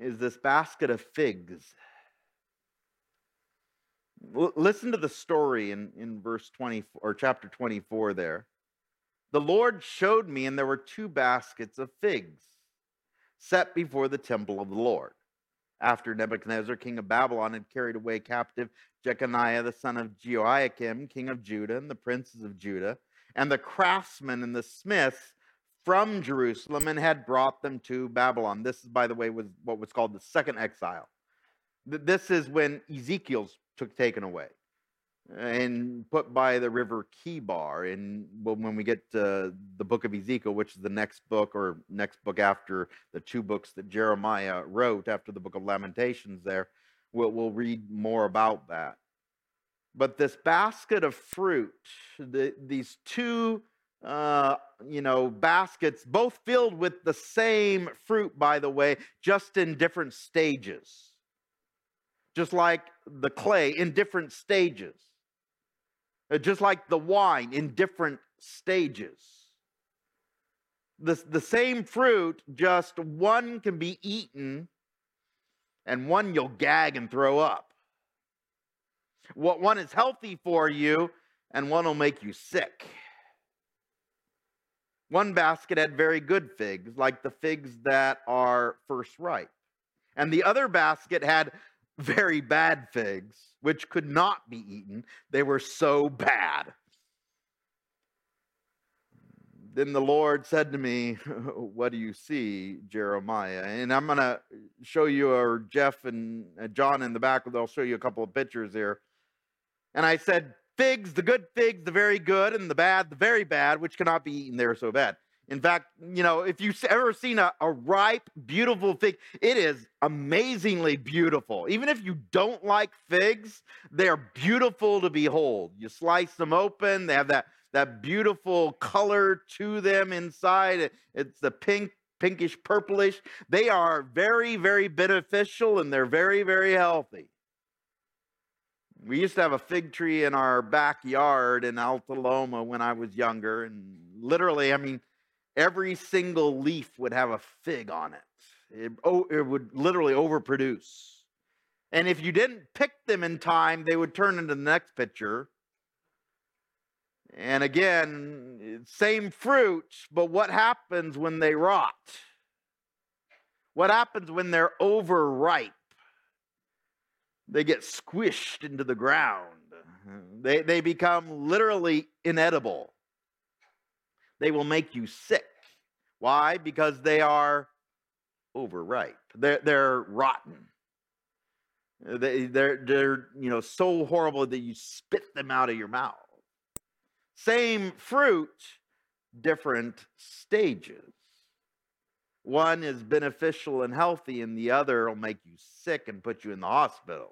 is this basket of figs. Listen to the story in verse 20, or chapter 24 there. The Lord showed me, and there were two baskets of figs set before the temple of the Lord, after Nebuchadnezzar, king of Babylon, had carried away captive Jeconiah, the son of Jehoiakim, king of Judah, and the princes of Judah, and the craftsmen and the smiths from Jerusalem, and had brought them to Babylon. This, by the way, was what was called the second exile. This is when Ezekiel's taken away and put by the river Kibar. And when we get to the book of Ezekiel, which is the next book after the two books that Jeremiah wrote after the book of Lamentations there, we'll read more about that. But this basket of fruit, these two baskets, both filled with the same fruit, by the way, just in different stages. Just like the clay, in different stages. Just like the wine, in different stages. The same fruit, just one can be eaten, and one you'll gag and throw up. What one is healthy for you, and one will make you sick. One basket had very good figs, like the figs that are first ripe. And the other basket had very bad figs, which could not be eaten. They were so bad. Then the Lord said to me, "What do you see, Jeremiah?" And I'm going to show you, or Jeff and John in the back, they'll show you a couple of pictures here. And I said, figs, the good figs, the very good, and the bad, the very bad, which cannot be eaten. They're so bad. In fact, you know, if you've ever seen a ripe, beautiful fig, it is amazingly beautiful. Even if you don't like figs, they're beautiful to behold. You slice them open, they have that beautiful color to them inside. It's the pinkish, purplish. They are very, very beneficial, and they're very, very healthy. We used to have a fig tree in our backyard in Altaloma when I was younger, and literally, every single leaf would have a fig on it. It would literally overproduce. And if you didn't pick them in time, they would turn into the next picture. And again, same fruit, but what happens when they rot? What happens when they're overripe? They get squished into the ground. They become literally inedible. They will make you sick. Why? Because they are overripe. They're rotten. They're so horrible that you spit them out of your mouth. Same fruit, different stages. One is beneficial and healthy, and the other will make you sick and put you in the hospital.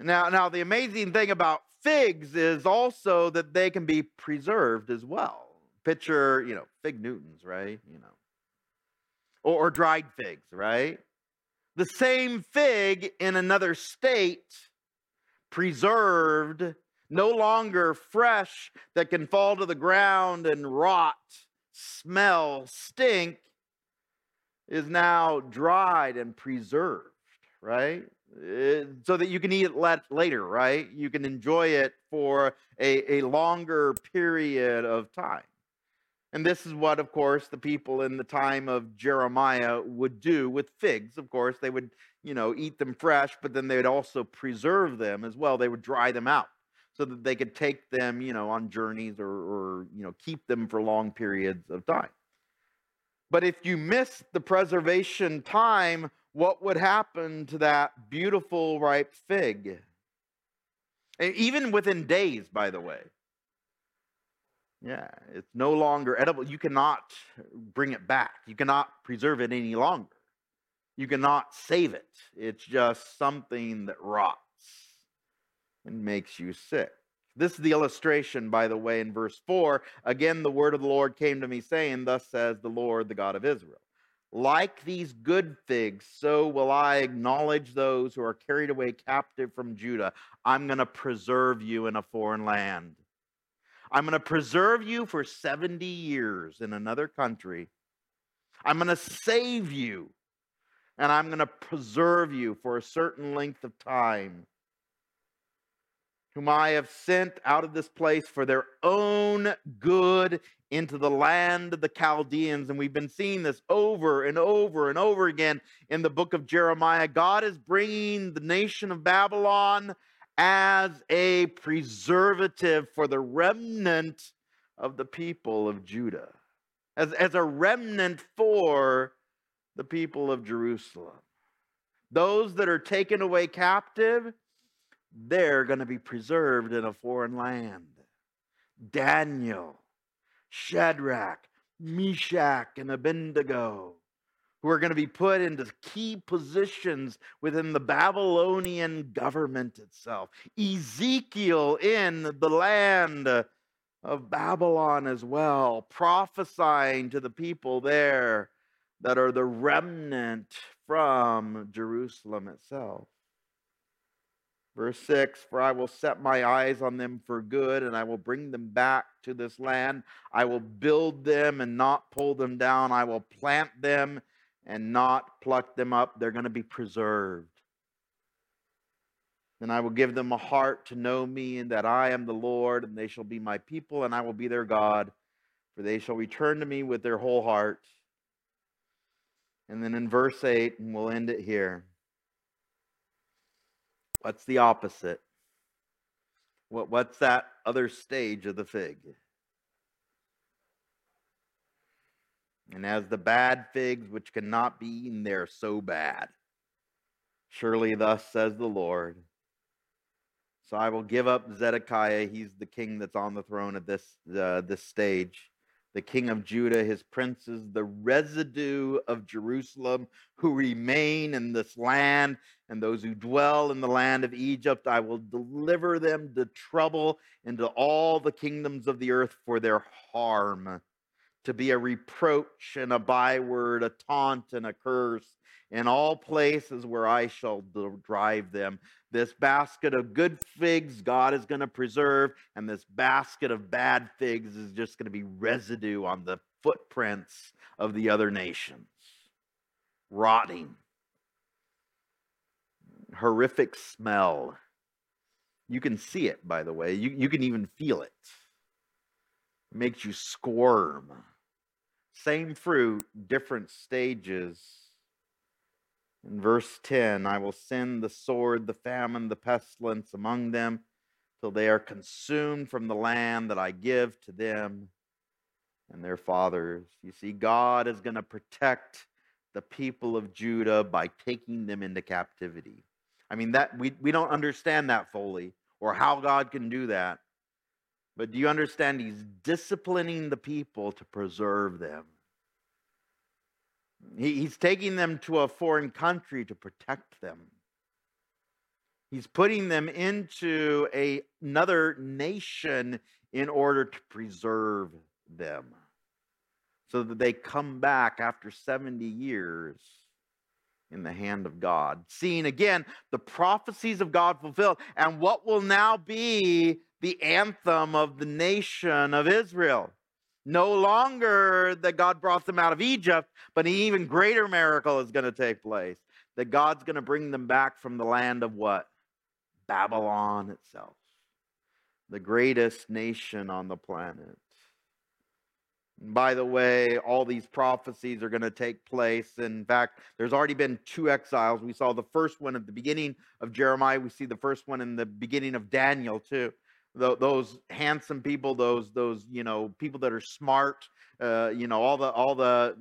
Now the amazing thing about figs is also that they can be preserved as well. Picture, fig Newtons, right? Or dried figs, right? The same fig in another state, preserved, no longer fresh, that can fall to the ground and rot, smell, stink, is now dried and preserved, right? So that you can eat it later, right? You can enjoy it for a longer period of time. And this is what, of course, the people in the time of Jeremiah would do with figs. Of course, they would, eat them fresh, but then they would also preserve them as well. They would dry them out so that they could take them, on journeys or keep them for long periods of time. But if you miss the preservation time, what would happen to that beautiful ripe fig? And even within days, by the way. Yeah, it's no longer edible. You cannot bring it back. You cannot preserve it any longer. You cannot save it. It's just something that rots and makes you sick. This is the illustration, by the way, in verse 4. Again, the word of the Lord came to me, saying, "Thus says the Lord, the God of Israel. Like these good figs, so will I acknowledge those who are carried away captive from Judah. I'm going to preserve you in a foreign land. I'm going to preserve you for 70 years in another country. I'm going to save you, and I'm going to preserve you for a certain length of time, whom I have sent out of this place for their own good into the land of the Chaldeans." And we've been seeing this over and over and over again in the book of Jeremiah. God is bringing the nation of Babylon as a preservative for the remnant of the people of Judah, as a remnant for the people of Jerusalem. Those that are taken away captive, they're going to be preserved in a foreign land. Daniel, Shadrach, Meshach, and Abednego, who are going to be put into key positions within the Babylonian government itself. Ezekiel in the land of Babylon as well, prophesying to the people there that are the remnant from Jerusalem itself. Verse 6, "For I will set my eyes on them for good, and I will bring them back to this land. I will build them and not pull them down. I will plant them and not pluck them up." They're going to be preserved. Then I will give them a heart to know me, and that I am the Lord, and they shall be my people, and I will be their God, for they shall return to me with their whole heart. And then in verse 8, and we'll end it here. What's the opposite? What's that other stage of the fig? And as the bad figs which cannot be eaten, they are so bad. Surely thus says the Lord. So I will give up Zedekiah. He's the king that's on the throne at this stage. The king of Judah, his princes, the residue of Jerusalem who remain in this land, and those who dwell in the land of Egypt, I will deliver them to trouble and to all the kingdoms of the earth for their harm, to be a reproach and a byword, a taunt and a curse, in all places where I shall drive them. This basket of good figs God is going to preserve, and this basket of bad figs is just going to be residue on the footprints of the other nations. Rotting. Horrific smell. You can see it, by the way. You can even feel it. It makes you squirm. Same fruit, different stages. In verse 10, I will send the sword, the famine, the pestilence among them, till they are consumed from the land that I give to them and their fathers. You see, God is going to protect the people of Judah by taking them into captivity. I mean, that we don't understand that fully, or how God can do that. But do you understand? He's disciplining the people to preserve them. He's taking them to a foreign country to protect them. He's putting them into another nation in order to preserve them, so that they come back after 70 years in the hand of God, seeing again the prophecies of God fulfilled, and what will now be the anthem of the nation of Israel. No longer that God brought them out of Egypt, but an even greater miracle is going to take place. That God's going to bring them back from the land of what? Babylon itself. The greatest nation on the planet. And by the way, all these prophecies are going to take place. In fact, there's already been 2 exiles. We saw the first one at the beginning of Jeremiah. We see the first one in the beginning of Daniel too. Those handsome people, those people that are smart, all the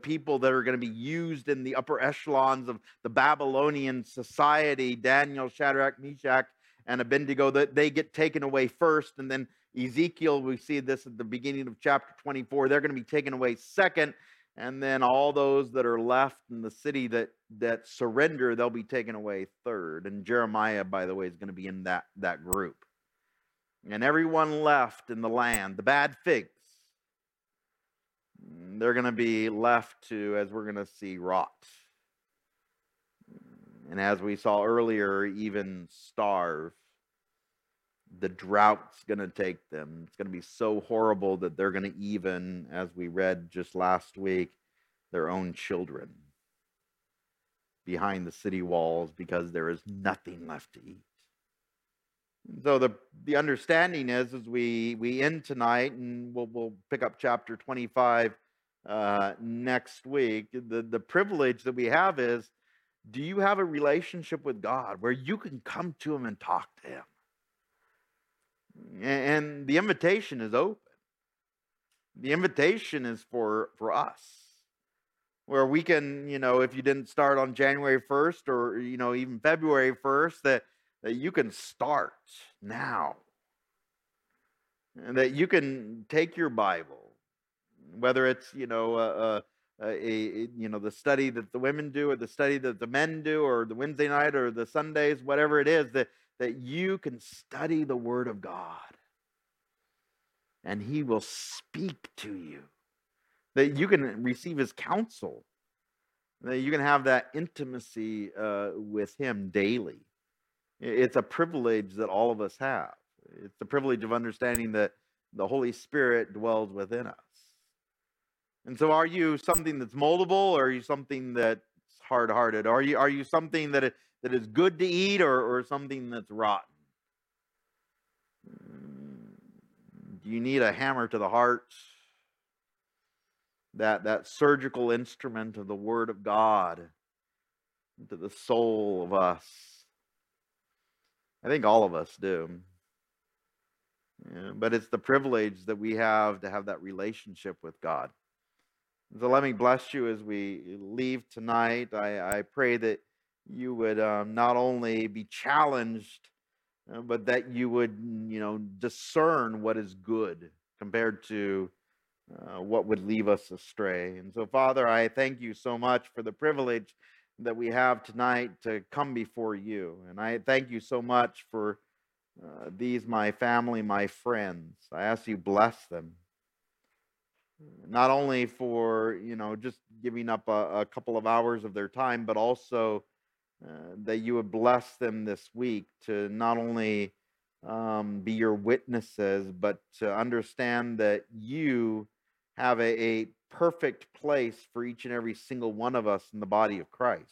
people that are going to be used in the upper echelons of the Babylonian society, Daniel, Shadrach, Meshach, and Abednego, that they get taken away first, and then Ezekiel, we see this at the beginning of chapter 24, they're going to be taken away second, and then all those that are left in the city that surrender, they'll be taken away third. And Jeremiah, by the way, is going to be in that group. And everyone left in the land, the bad figs, they're going to be left to, as we're going to see, rot. And as we saw earlier, even starve. The drought's going to take them. It's going to be so horrible that they're going to even, as we read just last week, their own children behind the city walls, because there is nothing left to eat. So the understanding is, as we end tonight, and we'll pick up chapter 25 next week, the privilege that we have is, do you have a relationship with God where you can come to Him and talk to Him? And the invitation is open. The invitation is for us, where we can, if you didn't start on January 1st or, even February 1st, that you can start now. And that you can take your Bible, whether it's, the study that the women do or the study that the men do or the Wednesday night or the Sundays, whatever it is, that you can study the Word of God. And He will speak to you. That you can receive His counsel. That you can have that intimacy with Him daily. It's a privilege that all of us have. It's the privilege of understanding that the Holy Spirit dwells within us. And so, are you something that's moldable, or are you something that's hard-hearted? Are you something that that is good to eat or something that's rotten? Do you need a hammer to the heart? That surgical instrument of the Word of God into the soul of us. I think all of us do. Yeah, but it's the privilege that we have to have that relationship with God. So let me bless you as we leave tonight. I pray that you would not only be challenged, but that you would, discern what is good compared to what would leave us astray. And so, Father, I thank you so much for the privilege that we have tonight to come before you. And I thank you so much for these, my family, my friends. I ask you bless them. Not only for, just giving up a couple of hours of their time, but also that you would bless them this week to not only be your witnesses, but to understand that you have a perfect place for each and every single one of us in the body of Christ.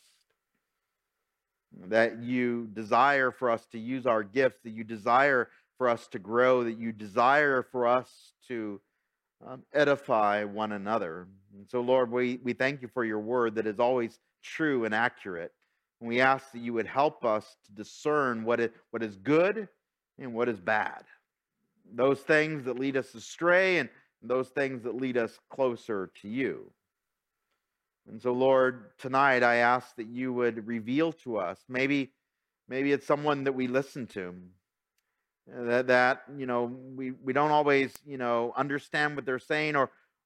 That you desire for us to use our gifts, that you desire for us to grow, that you desire for us to edify one another. And so, Lord, we thank you for your word that is always true and accurate. And we ask that you would help us to discern what is good and what is bad. Those things that lead us astray and those things that lead us closer to you. And so, Lord, tonight I ask that you would reveal to us, maybe it's someone that we listen to, that we don't always, understand what they're saying,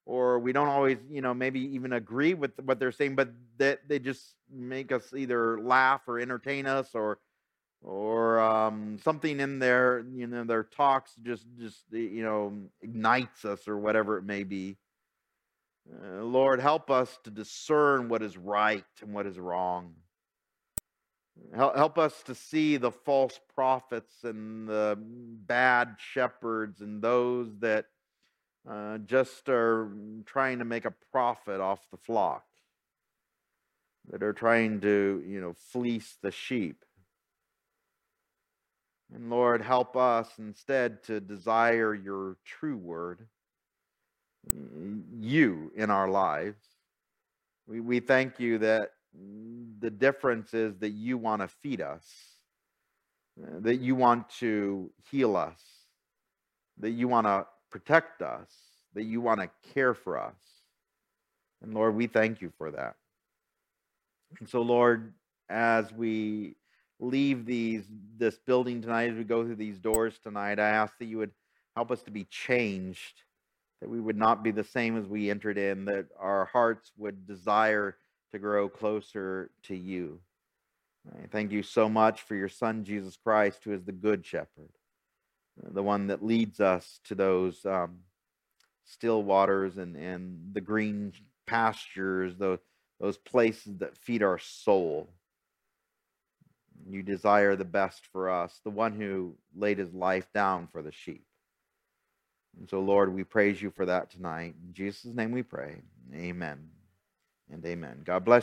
or we don't always, maybe even agree with what they're saying, but that they just make us either laugh or entertain us, or something in their, their talks just, ignites us or whatever it may be. Lord, help us to discern what is right and what is wrong. Help us to see the false prophets and the bad shepherds and those that just are trying to make a profit off the flock, that are trying to, fleece the sheep. And Lord, help us instead to desire your true word, you in our lives. We thank you that the difference is that you want to feed us, that you want to heal us, that you want to protect us, that you want to care for us. And Lord, we thank you for that. And so, Lord, as we leave this building tonight, as we go through these doors tonight, I ask that you would help us to be changed, that we would not be the same as we entered in, that our hearts would desire to grow closer to you. I thank you so much for your Son, Jesus Christ, who is the Good Shepherd, the one that leads us to those still waters and the green pastures, those places that feed our soul. You desire the best for us, the one who laid his life down for the sheep. And so, Lord, we praise you for that tonight. In Jesus' name we pray. Amen and amen. God bless you.